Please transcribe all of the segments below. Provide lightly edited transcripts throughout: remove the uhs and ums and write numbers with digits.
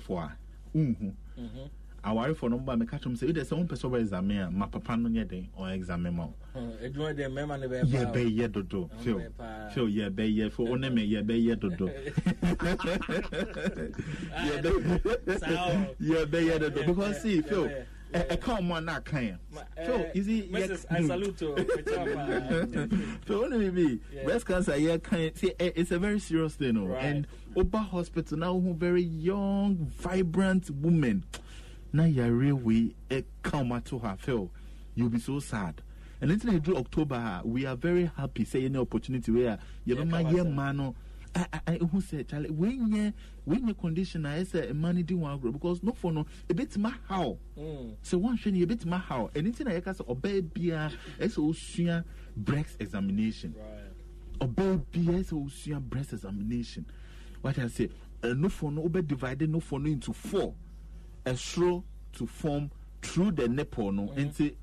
for our for number me catch him say there's one person examine my papa no dey or examine mo e do dey me man be ya be ya dodo feel ya be ya for one me ya be ya dodo ya be ya dodo because see feel come on na kan so easy yes I salute you so only be breast cancer here kan see it's a very serious thing right. And Oba Hospital now who very young vibrant woman now your real way come to her feel you'll be so sad and until they do October we are very happy say any opportunity where you know my man I who said Charlie when your condition I say money do one grow because no for no a bit my how so one thing a bit my how anything I can say obey beer as ocean breast examination right obey beer as ocean breast examination what I say no for no obey divided no for no into four a straw to form through the nipple no and say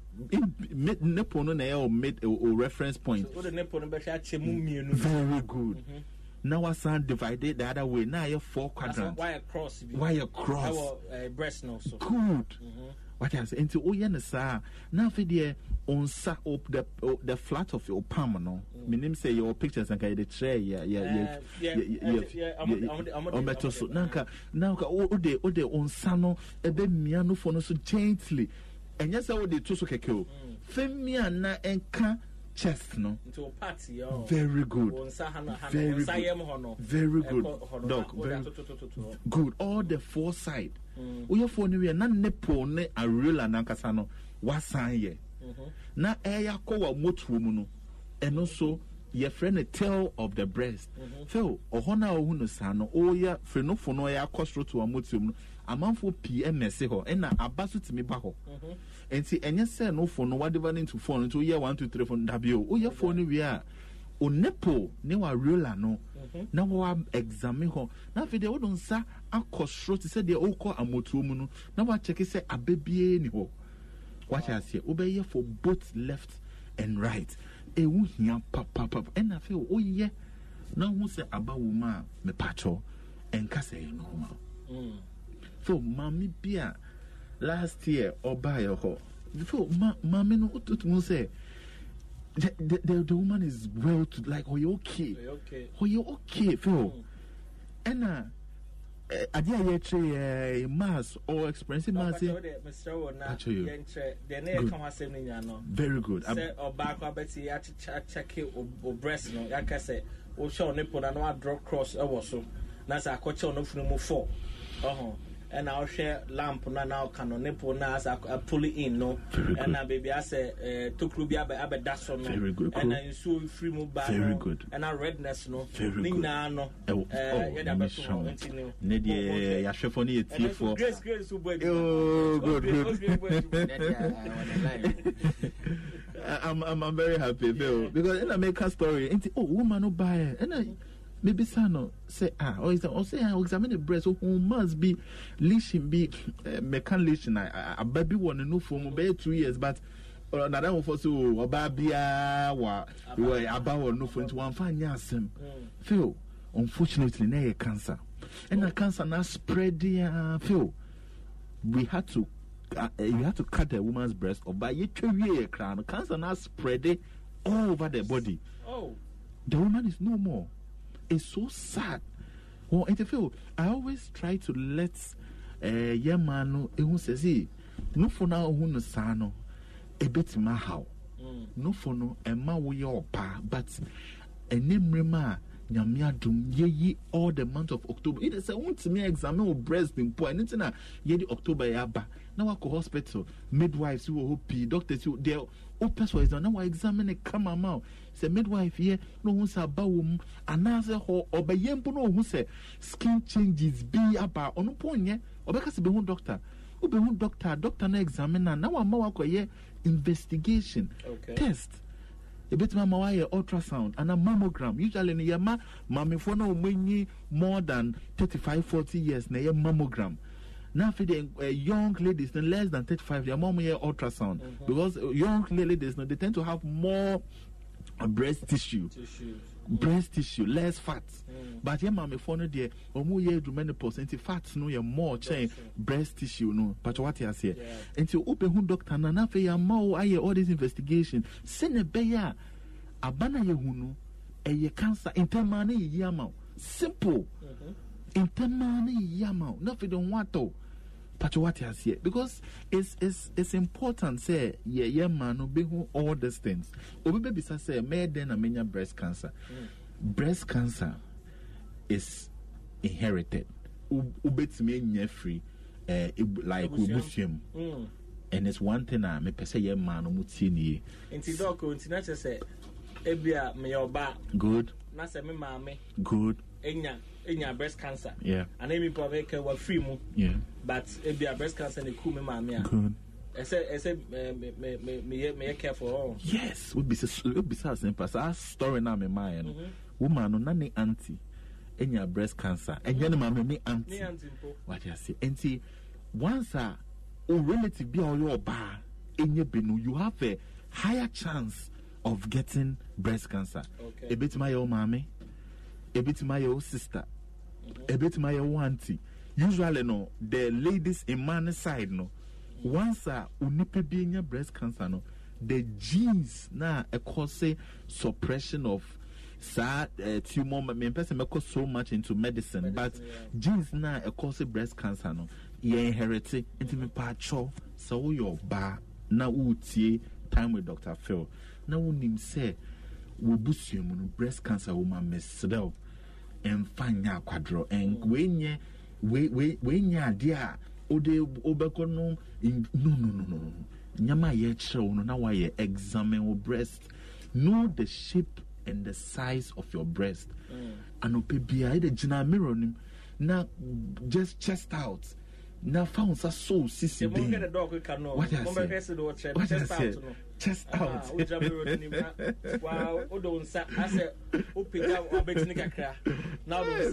nipple no na made a reference point so the nipple no very good now our son divided the other way. Now you have four quadrants. Why a cross? Why a cross? Our breast now so. Good. Mm-hmm. What else? Into oh yeah, sir. Now for the on sa up the flat of your palm no. My name say your pictures and the tray. Yeah. I'm so. Now ka oh de on sa no ebe miano for no so gently. And yes I oh de two so kekeo. Femia na enka. Chest no into a party very good very good doc very good all the four side we have for we na nepo ne arela na nkasa no wasan ye na eyako wa motu mu no eno so your friend a tail of the breast feel ohona ohu no sa no oya frenofo no ya akosro to amotu mu amamfo pms ho e na abaso timi ba ho enti enye se no fo no whatever into phone to year 1 2 3 phone w o ye phone we a onepo ne wa roller no na wa examine ho na fe de wo don sa akosro ti se de okọ amotu mu no na wa check se abebie ni ho what I say obeye for both left and right ewu hia papa e na fe o ye na hu se abawuma me pacho enka se no ma so mommy bia last year obayo ho so mommy no ututu say the woman is well to like okay feel ena adia ye tre mass or experiencing mass very good say obako abeti ya check o breast no ya say o show nipple na no draw cross e wo so na say akoche no funu mu four and I'll share lamp na now canon nipple na as I pull it in no and I baby I say to Krubia by Abadaso no and I saw free move back very good and I redness no Nina no Nedia ya shefoni eti for grace oh good I'm very happy Bill because I make a story and oh woman no buy and I maybe Sano say or say I examine the breast who must be leashing be mekan leashing I baby one no for about 2 years but another one for so obabia wa abawo no for 21 fan yasem feel unfortunately na cancer and the cancer now spread feel we had to you had to cut the woman's breast or by you try crown cancer now spread it all over the body the woman is no more. It's so sad. Well, I always try to let young man who says, no for now, who no sano, a bit my how, no for no, a ma we all pa, but a name rema, Yamia dum ye all the month of October. It is a wound to me examine or breast in poor, and it's not ye October yaba. Now I go hospital, midwives who will be doctors who they're Opus now I examine a camera mouth. Say midwife here, no one sa bawum, another ho or by yempuno who say skin changes be about on ponye or because be one doctor. Who be one doctor na examiner now I'm more investigation test. A bit mama wire ultrasound and a mammogram. Usually ni yama mammy for no many more than 35-40 years na mammogram. Now for the young ladies less than 35 they are more ultrasound because young ladies they tend to have more breast tissue. breast tissue, less fat. But yeah, mammy, for no dear, or more year, do many percent fats no, your more chain breast tissue, no, but what you say. And to open who doctor, and after your mouth, I hear all this investigation, send a bear, a banner, you know, a year cancer, in 10 money, yamau. Simple. In 10 money, yamau. Nothing don't want to. But what you say, because it's important, say, yeah, man, obey all these things. Obey, say, may then a mania breast cancer. Breast cancer is inherited. Ubet me free, like Ubushium. And it's one thing I may per se, yeah, man, Mutini. And Tidoco, and Tinacha say, Ebia, may your back. Good. Nasa, me, mammy. Good. Enya breast cancer. Yeah. And Amy Paveka were free mo. Yeah. But if they are breast cancer, they cool me, mammy. Good. I said, may care for all. Yes, would be so simple. Our story now, my mind. Woman, no, auntie. Enya breast cancer. And then, mammy, auntie. What you say? Auntie, once a relative be on your bar, in your benu, you have a higher chance of getting breast cancer. Okay. A bit my old mammy. A bit my old sister, a bit my old auntie. Usually, no, the ladies in man's side, no. Once unipe being your breast cancer, no, the genes now cause suppression of sad tumor. Me person me cause so much into medicine, but genes now cause breast cancer, no. You inherit it. Into me pacho, so your ba na uti time with Dr. Phil. Na unim say we boost you breast cancer woman miss and find your quadro and when you are dear, oh, they overcome no. Nyama yet show no, why you examine your breast, know the shape and the size of your breast, and opi I the general mirror now just chest out. Now found us so sissy. What I said, what I said, chest out. Wow, don't say, I said, open up or betting a crack. Now, I feel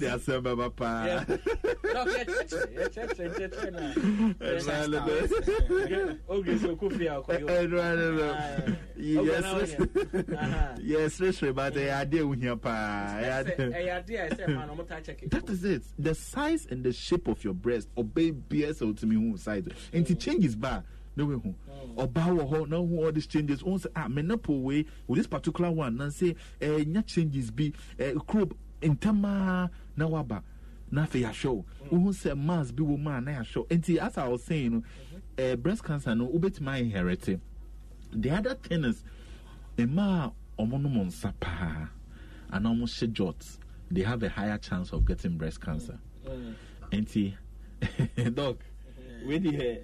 they are so bad. Okay, so coffee. Yes, especially, but the idea we hear. That is it. The size and the shape of your breast, obey BSO to me, who size. And to change is bad. No way who. Or bow or no who all these changes. Once I may not pull away with this particular one and say, changes be a crop in Tama Nawaba. Nothing I show. Who said mass be woman, I show. And see, as I was saying, breast cancer no obey my inheritance. The other thing is, a ma omonomon sapa and almost jots. They have a higher chance of getting breast cancer. Auntie, dog, where the hair?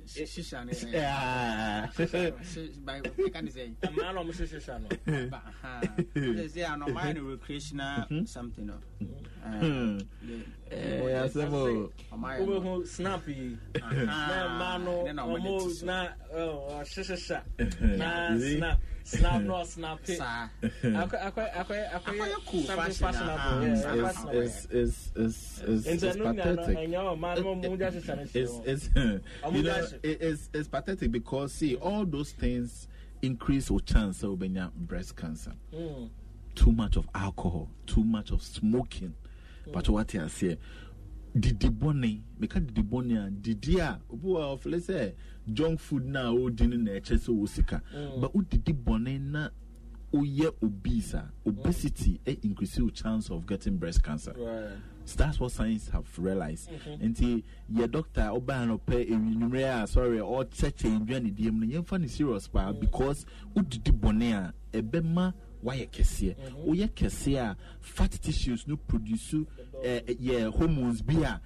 Snap. I quite cool. Fashionable. It's pathetic because see all those things increase your chance of breast cancer. Too much of alcohol, too much of smoking. But what you say, didibone, because didibone, didia, of let's say junk food now, dinner nature so usika. But what didibone na uye obesa, obesity increase your chance of getting breast cancer. Right. That's what science have realized. And see, your doctor, sorry, or such a serious part because udibone a bema. Why kesia? Oya kesia fat tissues no produce hormones beer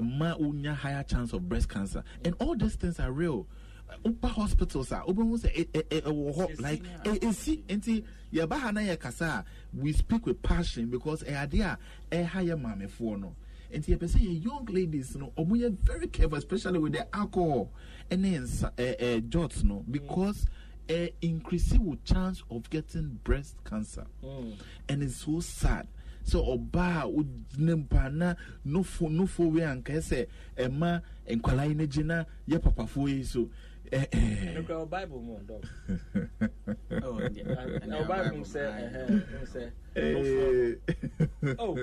ma unya higher chance of breast cancer. And all these things are real. Upa hospitals are open like see anti yabahana ya kasa. We speak with passion because idea higher mame for no. And you say young ladies no omuya very careful especially with the alcohol and then jots no because increasing chance of getting breast cancer, and it's so sad. So oba udnempana no for we and kese emma and kwala inejina ye papa for so Look our Bible more, dog. Oh, yeah. Our Bible say, oh,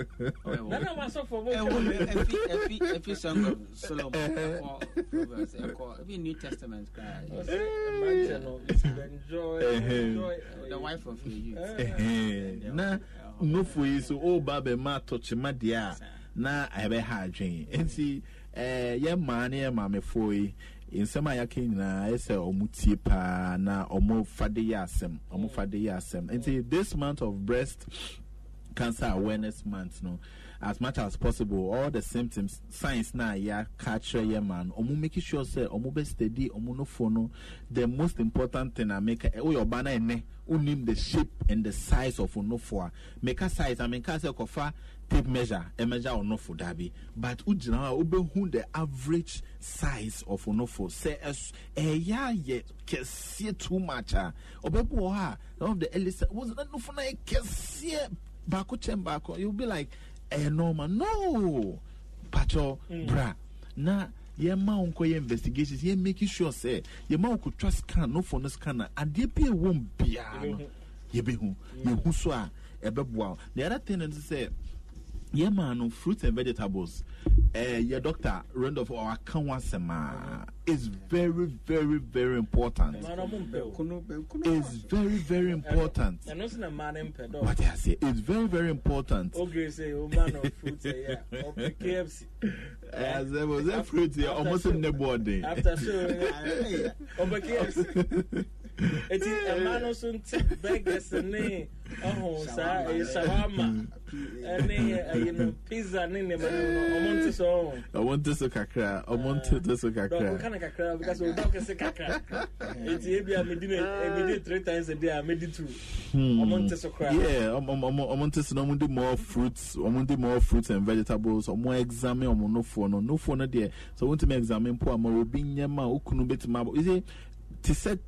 nana maso for me. Every song of Solomon, Proverbs, every New Testament cry. Enjoy the wife of you. Na no for you so oh babe ma touch ma dia na ebe ha adwen. Enti ye ma na ye ma me foi. In some Ayakin, I say, Omutipa, na Omofadeyasem. And see, this month of breast cancer awareness month, no, as much as possible, all the symptoms, signs, na ya catch your man, Omu making sure, say, Omube steady, Omunofono. The most important thing I make, your banner and name the shape and the size of Onofua. Make a size, I mean, Castle Kofa. Tape measure, a measure or no for Dabi, but Ujina will the average size of Onofo. Say a yet can see too much. Obebuha, one of the eldest was not for a can see Bako Chembako. You'll be like a normal, no, Pacho bra. Na your mount co investigations, ye making sure, say, your mount could trust can no for no scanner, and the appear won't be ye be who, ye who saw a babwow. The other thing is to say. Yeah, man, fruits and vegetables. Your doctor, Randolph, or Kanwasema, is very, very, very important. It's very, very important. What I say, it's very, very important. Okay, say, oh, man of fruits, yeah, KFC. As there was a fruit here, almost in the body. After show, over KFC. It is a man who soon took back his name. Oh, sir, shawarma. And you know, pizza, name, I want to so kakra. Don't can't kakra because we don't can say kakra. It's every I made it 3 times a day. I made it 2. I want to so kakra. Yeah, I want to more fruits. I want more fruits and vegetables. I want examine. I want no phone there. So I want to make examine. Poor, I will be near my ukunu bit my. Is it to set?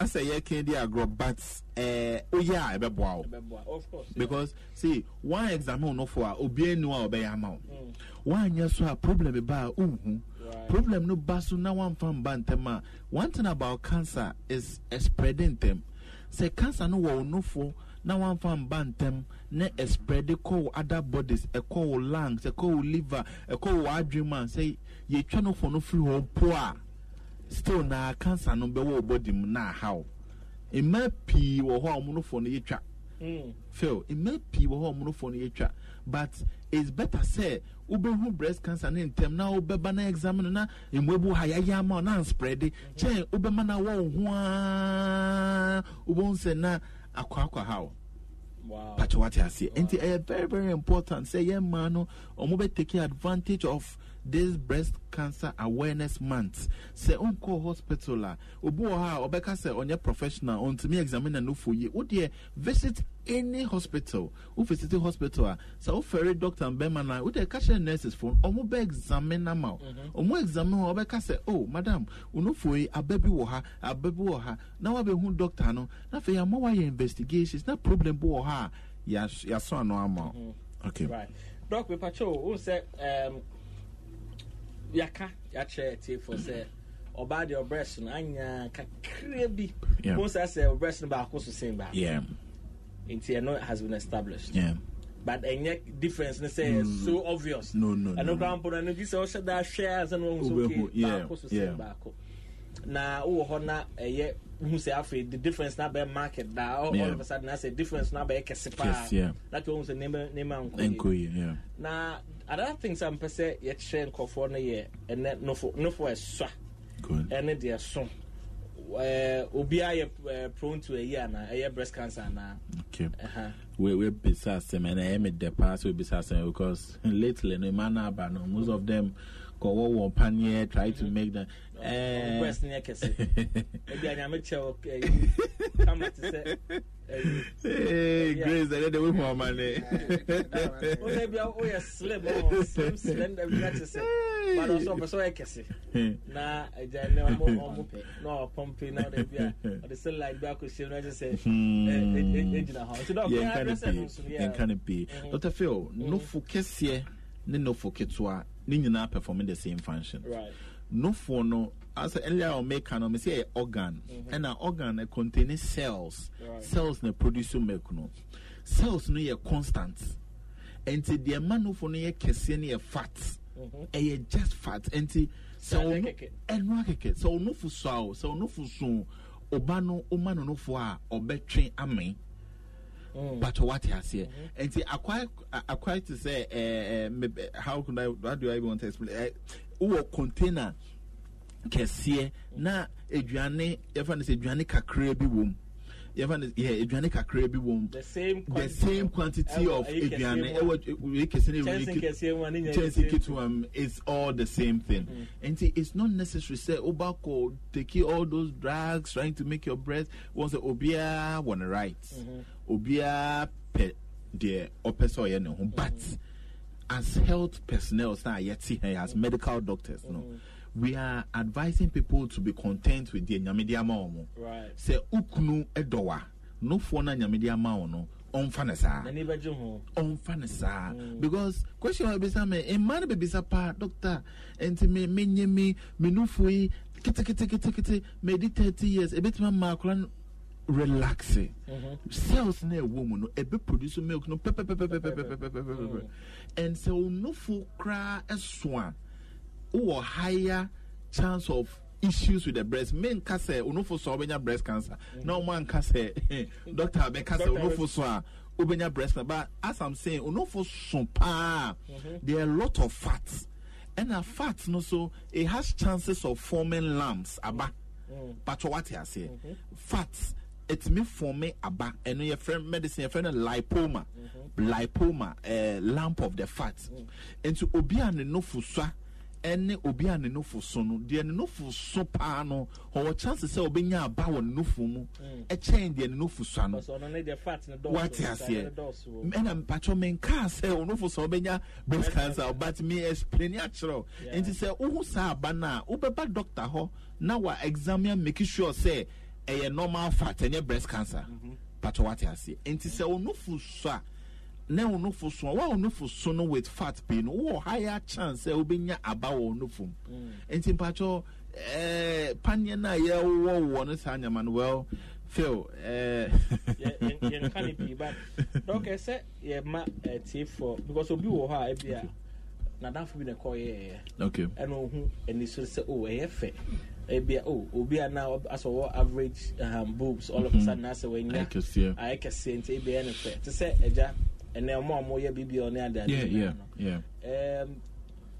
I say yeah, candy agro, but oh yeah, I be wow. Of course. Because see, one example no for obi no obi amount. One year so a problem about problem no basu na one fan bantema. One thing about cancer is spreading them. Say cancer no wo no for na one fan bantem ne spread the call other bodies, a call lungs, a call liver, a call adrenal. Say ye try no for no free home poor. Still na cancer no be wo body mu na how e ma pii wo ho amuno fo no yetwa fail e ma pii wo ho amuno fo no yetwa, but it's better say ubehu breast cancer na intem na ubeba na examine na emwebu hayaya ma na spread che ubema na wo ho a ubon se na akwa how. Wow. But what I say, and very, very important. Say, yeah, man, Omobe taking advantage of this breast cancer awareness month. Say, unko hospital, Obuha, Obeka say, on your professional, on to me examine and no for you. Oh, dear, visit any hospital. Who visiting hospital? So, ferry doctor and Bemana, who they catch a nurse's phone, Omobe examine them out. Omo examine Obeka say, oh, madam, Unofui, a baby woha, now I'll be who doctor, no, nothing, I'm more investigations, not problem, boha. Yes, so no amount. Okay, right. Doc, we patrol who said, Yaka, Yachet for say, or by your breast, and I can't be. Most I say, breast and back was the same back. Yeah, until I know it has been established. Yeah, but a difference, they say, is so obvious. No, and no grandpa, and this also that shares and one's okay. Yeah. Now, Honor, yet who say afraid the difference not by market that all of a sudden I say difference not by Cassipa. Yeah, that owns the name uncle. Yeah, now other things I'm per se yet share for a year and that no for a swap good and it is so Obi prone to a year breast cancer now. Okay, we're beside them and I am at the past. We're beside them because lately no manner, but most of them. Try to make that breast near Cassie. Again, I'm a child. Come to say, hey, Grace, I did a woman for money. Maybe I'll wear slim, slender, but also so I can see. Nah, I don't know. No, Pompey, now they are the same like back with children. I just say, it can't be. Dr. Phil, no focus here, no focus. Nina performing the same function. Right. No for no as earlier make an me say organ and an organ contains cells. Right. Cells na produce milk no. Cells no ye constant. And the amount of no ye kese no ye fat. Ye just fat. And the so no keke. So no fu so. So no fu so. Obano omano no fu a obetwe amen. But what has here? And see, I quite to say, how could I? What do I want to explain? Oh, container. Kesiye na eduane ever is eduane kakra bi wom ever is yeah eduane kakra bi wom the same quantity of eduane we kesiye it's all the same thing and see, it's not necessary say obako take all those drugs trying to make your breath once obia wanna right obia pe the opeso ye no but as health personnel say yet see as medical doctors no we are advising people to be content with the nyamedia maomo. Right. Say ukunu edowa no fona nyamedia maono on fanasa. On fanasa because question I be say me e man be bisa pa doctor enti me nyemi me no fui kete me di 30 years e bit ma kula relax cells na woman no e be produce milk no and so no fu kra eswan who higher chance of issues with the breast. Men can say, unofo so obenya breast cancer. No man can say, doctor Abeka say unofo so obenya breast cancer. But as I'm saying, unofo so pa. There are a lot of fats, and a fat no so it has chances of forming lumps aba. But what I say, fats it may form aba. And your friend medicine, your friend lipoma, lump of the fat. And to obia no unofo so. Any obia ne no for sono, dear no for so pano, or chances say obenya about no fumo, a chain dear no for sano. What has here? Men and patromen can't say no for so benya breast cancer, but me explain natural. And to say, oh, sir, bana, Ubeba doctor ho, now I examine making sure say a normal fat and your breast cancer. But what has here? And to say, oh, no for so. Now no for so wow no for so no with fat pain or higher chance obenya about no fum and timpacho panyana ye wo won sanya manuel feel yeah can be but okay say yeah ma t for because obi wo ha e bia na dan for be na call yeah okay and ohu and so say oh e fe e bia oh obi na as average boobs all of a sudden as we nya I can see and e bia na fe to say eja and now more yeah baby on the yeah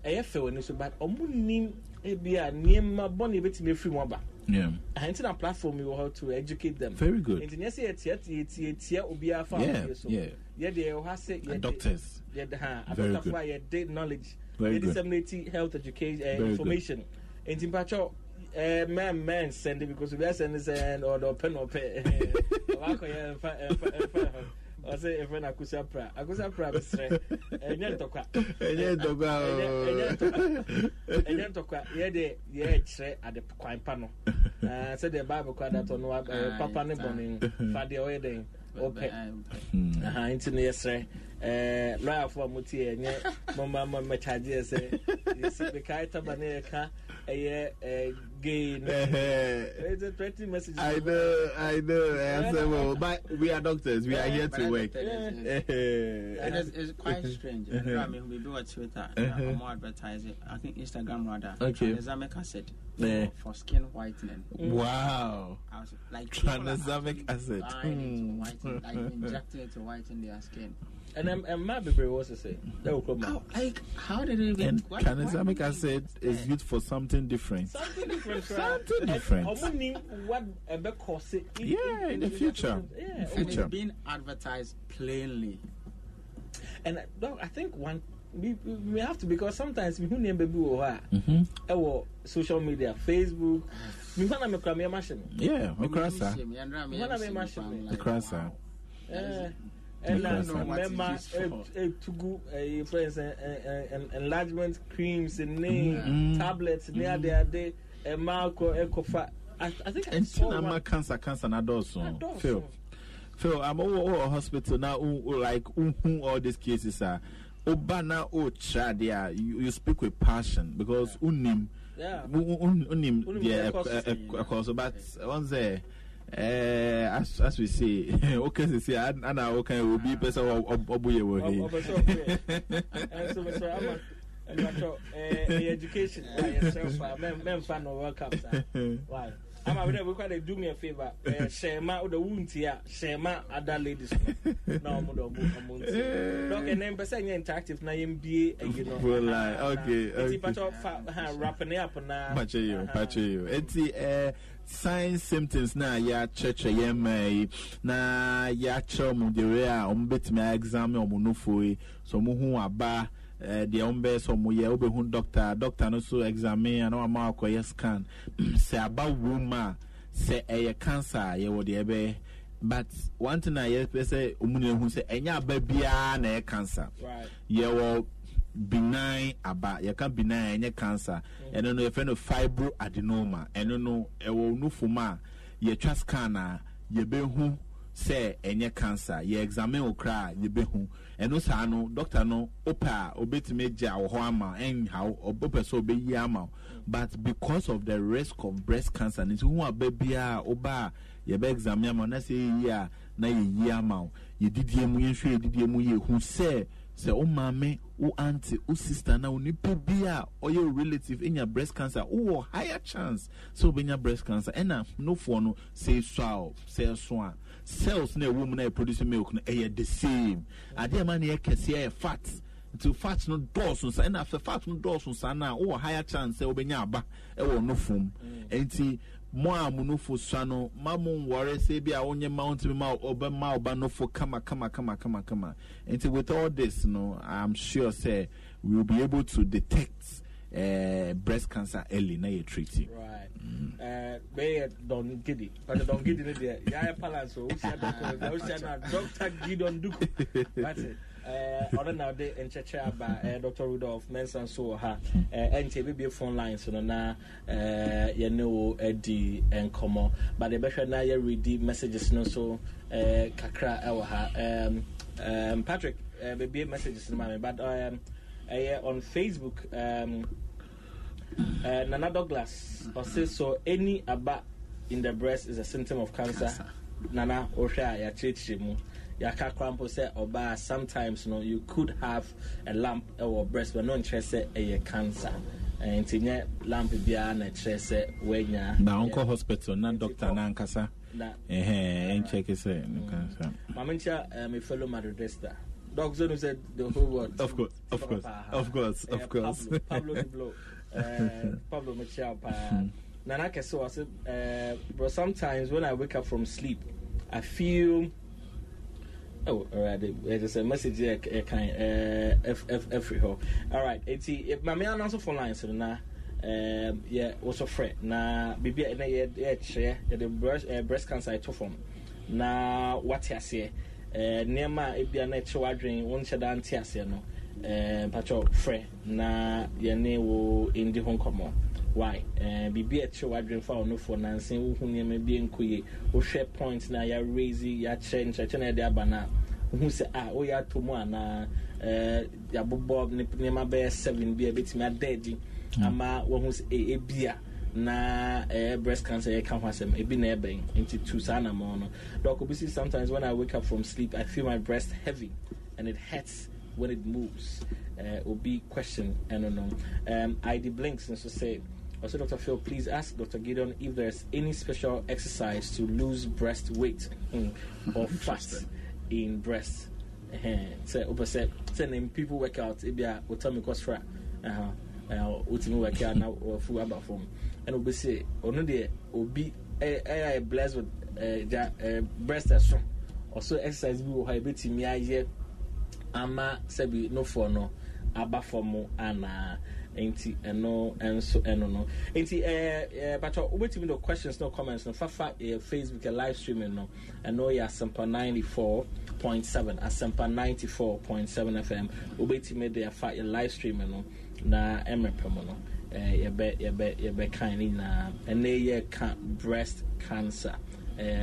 I feel when it's about omunim e bia near my bonnie bit me free one ba yeah I think that platform you how to educate them very good and yes it's here obi afa so yeah they have say doctors yeah doctor for your date knowledge they disseminate health education information and in pacho man send it because we are sending send or the pen or pay I say if when I could say pra, and then talk. Yeah, tre at the Quampano. Said the Bible quite that on Papa Nebon, Fadia Wedding, okay. Internet, lawyer for Mutti, and yet, Mamma Machadia say, the Kaita Baneka, a gay. It's a pretty message. I know, but we are doctors, we are here to work. It's quite strange. I mean, we do a Twitter, more advertising, I think Instagram rather. Okay. Tranexamic acid for skin whitening. Wow. Like tranexamic acid. Like injected to whiten their skin. And my baby was to say, like, how did it even? And tranexamic acid is used for something different. Something different. What cause it? Yeah, in the future. Yeah, and it's being advertised plainly. And I think one we have to because sometimes we name baby over. Our social media, Facebook. We want to make a machine. Yeah, we cross that. We want to make a machine. We cross that. Remember to go friends and enlargement creams and tablets near their day and Marco Ecofa. I think and I'm cancer and adults. Phil, I'm all hospital now. Like all these cases are Obana Ocha. You speak with passion because unim. Yeah. But once there. As we say, okay, we say, and I okay will be better. Education, fan of World Cup. Why? I'm a do me a favor. Shema or the wound here, Shema other ladies. No, interactive na MBA and you know. Okay. Wrapping up now. Pacho you. It's signs symptoms na ya church yema na ya chom de rea ombetime exam omunofoi so mo hu aba de ombe so mo ye obehun doctor no so examine and o ma akoye scan se aba woman se eye cancer ye wo de ebe but one thing I say omune hu se enya aba bia na e cancer right ye wo benign aba you can benign any cancer and no friend of fibroadenoma and no e wo no fuma ye twa scan ye behu say any cancer ye examine okra ye behu and no sa no doctor no opa obetime ja wo ho ama en how obeso obe yi ama but because of the risk of breast cancer it who ababia oba ye be examine ama na say ya na ye yi ama ye didiemu ye hwe didiemu ye hu say say o mame o auntie o sister na oni pebia or your relative in your breast cancer o higher chance so be your breast cancer and no for no say so cells na woman na produce milk na e the same ade man na kese e fat to fat no doors so and after fat no doors so na o higher chance say obenya aba e wo no fom enti mo amunofo so no mamun wore say bia onye mount ma oba no for kama and with all this no I'm sure say we will be able to detect breast cancer early na you treat it right don't get it there ya balance o sia doctor Gideon Duku that's it other now they in church by Dr. Rudolph Mensah so ha NTB phone lines no na you know Eddie and Komo but the better now you read the messages no so kakra ha Patrick baby messages no mama but on Facebook Nana Douglas or says so any aba in the breast is a symptom of cancer. Nana Osha ya chichimu Yaka Krampo said, Oba, sometimes no, you could have a lump or breast, but no interest a cancer. And Tinet lump biana chess when ya the uncle hospital, not doctor Nankasa. And check it, say, Mamincha, my fellow Madridesta. Doc Zonu said the whole world. Of course. Pablo Diblo, Pablo Michel, Nana Keso, I said, bro, sometimes when I wake up from sleep, I feel. Oh, all right. There's a message here. Every hole. All right. It's if my man answer for lines, so na yeah, was a friend. Na baby, na yeah, the breast cancer I took from. Na what he say? Near my if you na chewa drain, one should not he say no. But your friend na your name will in the Hong Kong. Why? Bibi a children for no for Nancy who may be in Kuye who share points now ya raise ya change a channel there banana who say ah oh ya tomorrow ya bob nema bear 7 be a bit my daddy ama one who's a beer na breast cancer ya come was a be near bang into two sana mono doc obviously sometimes when I wake up from sleep I feel my breast heavy and it hurts when it moves will be question I don't know ID blinks and so say also, Dr. Phil, please ask Dr. Gideon if there's any special exercise to lose breast weight or fat in breast. So, people work out. If you tell me what's right, work out now or full about form. And we say, only will be blessed with breast as strong. Also, exercise will habit in my year. Ama sebi no for no, aba for mo ana. Ain't no and so and no ain't but wait even no questions no comments no fafa Facebook live streaming no and no yeah Asempa 94.7 Asempa 94.7 FM wait me there fa live streaming no na emrepemo no you bet kindly na and they yeah breast cancer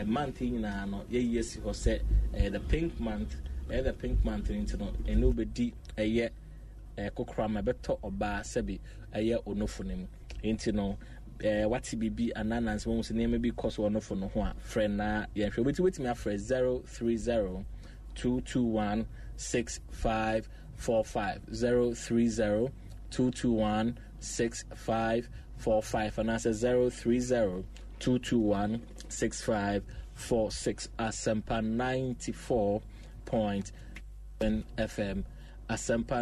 month in no yes you said the pink month into no and nobody yet Kokra, my better or bar, Sebi, a year or no for him. Inti no wati bibi ananas mo se name bi cause wono fo no ho a friend na ye hwe beti wetimi afre 030 221 6545 030 221 6545 and answer 030 221 6546 Asempa 94.7 FM. Asempa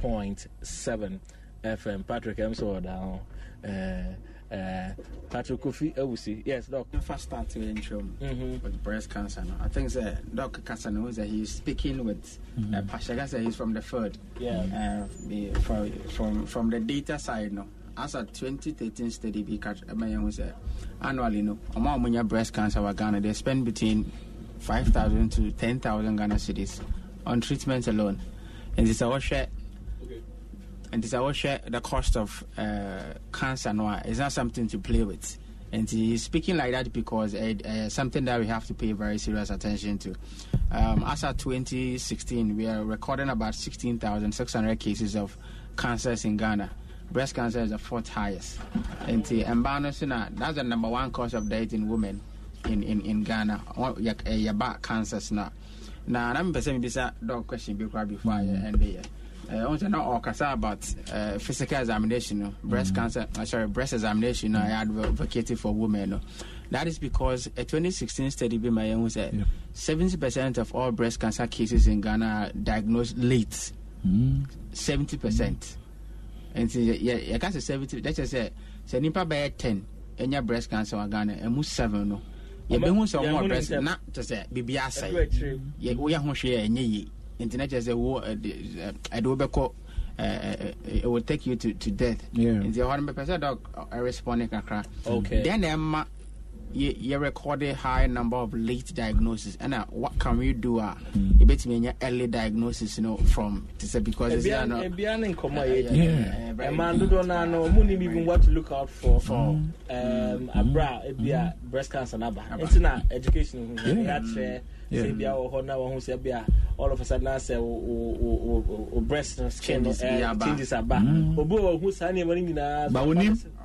94.7 FM. Patrick, I'm so down. Patrick Kofi Ewusi. Yes, Doc. First start to the intro with breast cancer. No? I think Doc Casanoza, he's speaking with Pashaga, he's from the third. Yeah. From the data side, no. As a 2013 study, because annually, no, among breast cancer in Ghana, they spend between 5,000 to 10,000 Ghana cedis on treatment alone. And this is our share. And this our share. The cost of cancer, no, is not something to play with. And he's speaking like that because it's something that we have to pay very serious attention to. As of 2016, we are recording about 16,600 cases of cancers in Ghana. Breast cancer is the fourth highest. And that's the number one cause of death in women in Ghana. Yaba cancers now. Now, I'm going to ask a dog question before I end here. I want to know about physical examination, breast cancer, breast examination, I advocated for women. That is because a 2016 study by my young said 70% of all breast cancer cases in Ghana are diagnosed late. 70%. And yeah, cancer 70. Let's just say, nipa by 10, any breast cancer in Ghana, and most 7 no. You be who some more breast, not just say baby aside. Yeah, we are who share any. Internet just say, I do be call. It will take you to death. Yeah. And the 100% dog responding kakra. Okay. Then Emma, you record a high number of late diagnosis. And what can we do? You bet me your early diagnosis, you know, from because it's not. A man do not know. Muni even what to look out for breast cancer number. It's not education. All of a sudden, I say, breast changes about. Obo, who's any money in us? But we need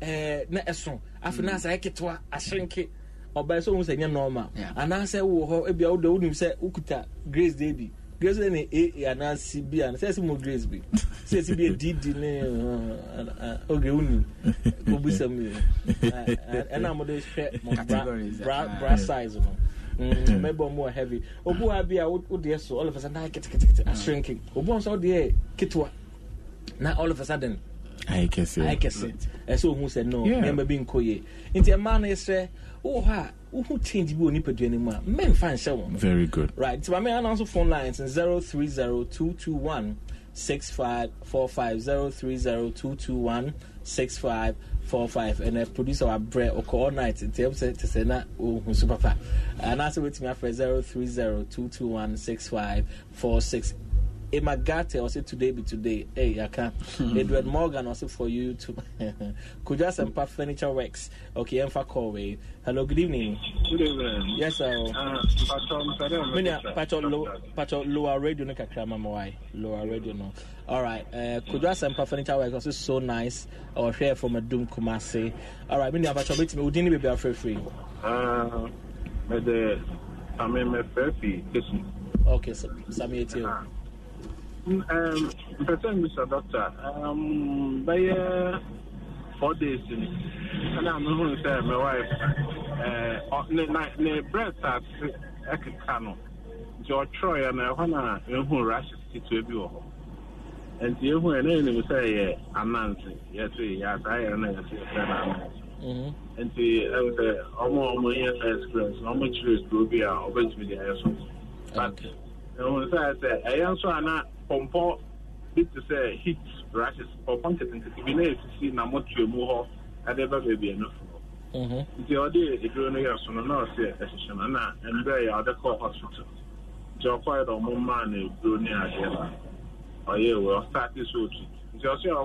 na esron. After now, I get to a shrink. Or by so much normal. And I said, oh, if you do, you say, Ukuta, Grace Debbie. Grace Debbie, and I see B and says more Grace B. Says be a DD name. Okay, only. Could be some. And I'm going to share my bra size. Maybe more heavy. Obu abi a so all of a sudden I get shrinking. Obu so the kitwa. Now all of a sudden I can see it. And so who said no? Remember being koye. Into a man is say, oh ha, who change you ni pedu anymore? Men find someone. Very good. Right. So my answer phone lines is 030 221 6545 030 221 6545 and I produce our bread or call night in terms of Sena Super. And answer with me after 030 221 6546. Emma Garte also today be today. Hey, I can Edward Morgan also for you to Kuja Sempa Furniture Works. Okay, I'm for Corway. Hello, good evening. Good evening. Yes, sir. Patrol lower radio no kakrama mawai. Lower radio no. All right. Kuja Sempa Furniture Works also so nice. Or share from a Doom Kumasi. All right, mini Patrol bit me udini be free. But the me free. Okay, so Samuel. Mr. Doctor, by 4 days, and I'm going to say my wife, the breast at Ekano, George Troy, and I want to rush to you. And you will say, I'm Nancy, yes, I am Nancy, and the almost express, how much will be our obesity. But I said, I also am not. Pompo, it is a hit rashes or punctured into the village to see Namotu Moho, and ever may be enough. The idea is growing up from the North Sea Association and they are the core hospital. Joe Quiet or Mumman is growing up here. I will start this routine.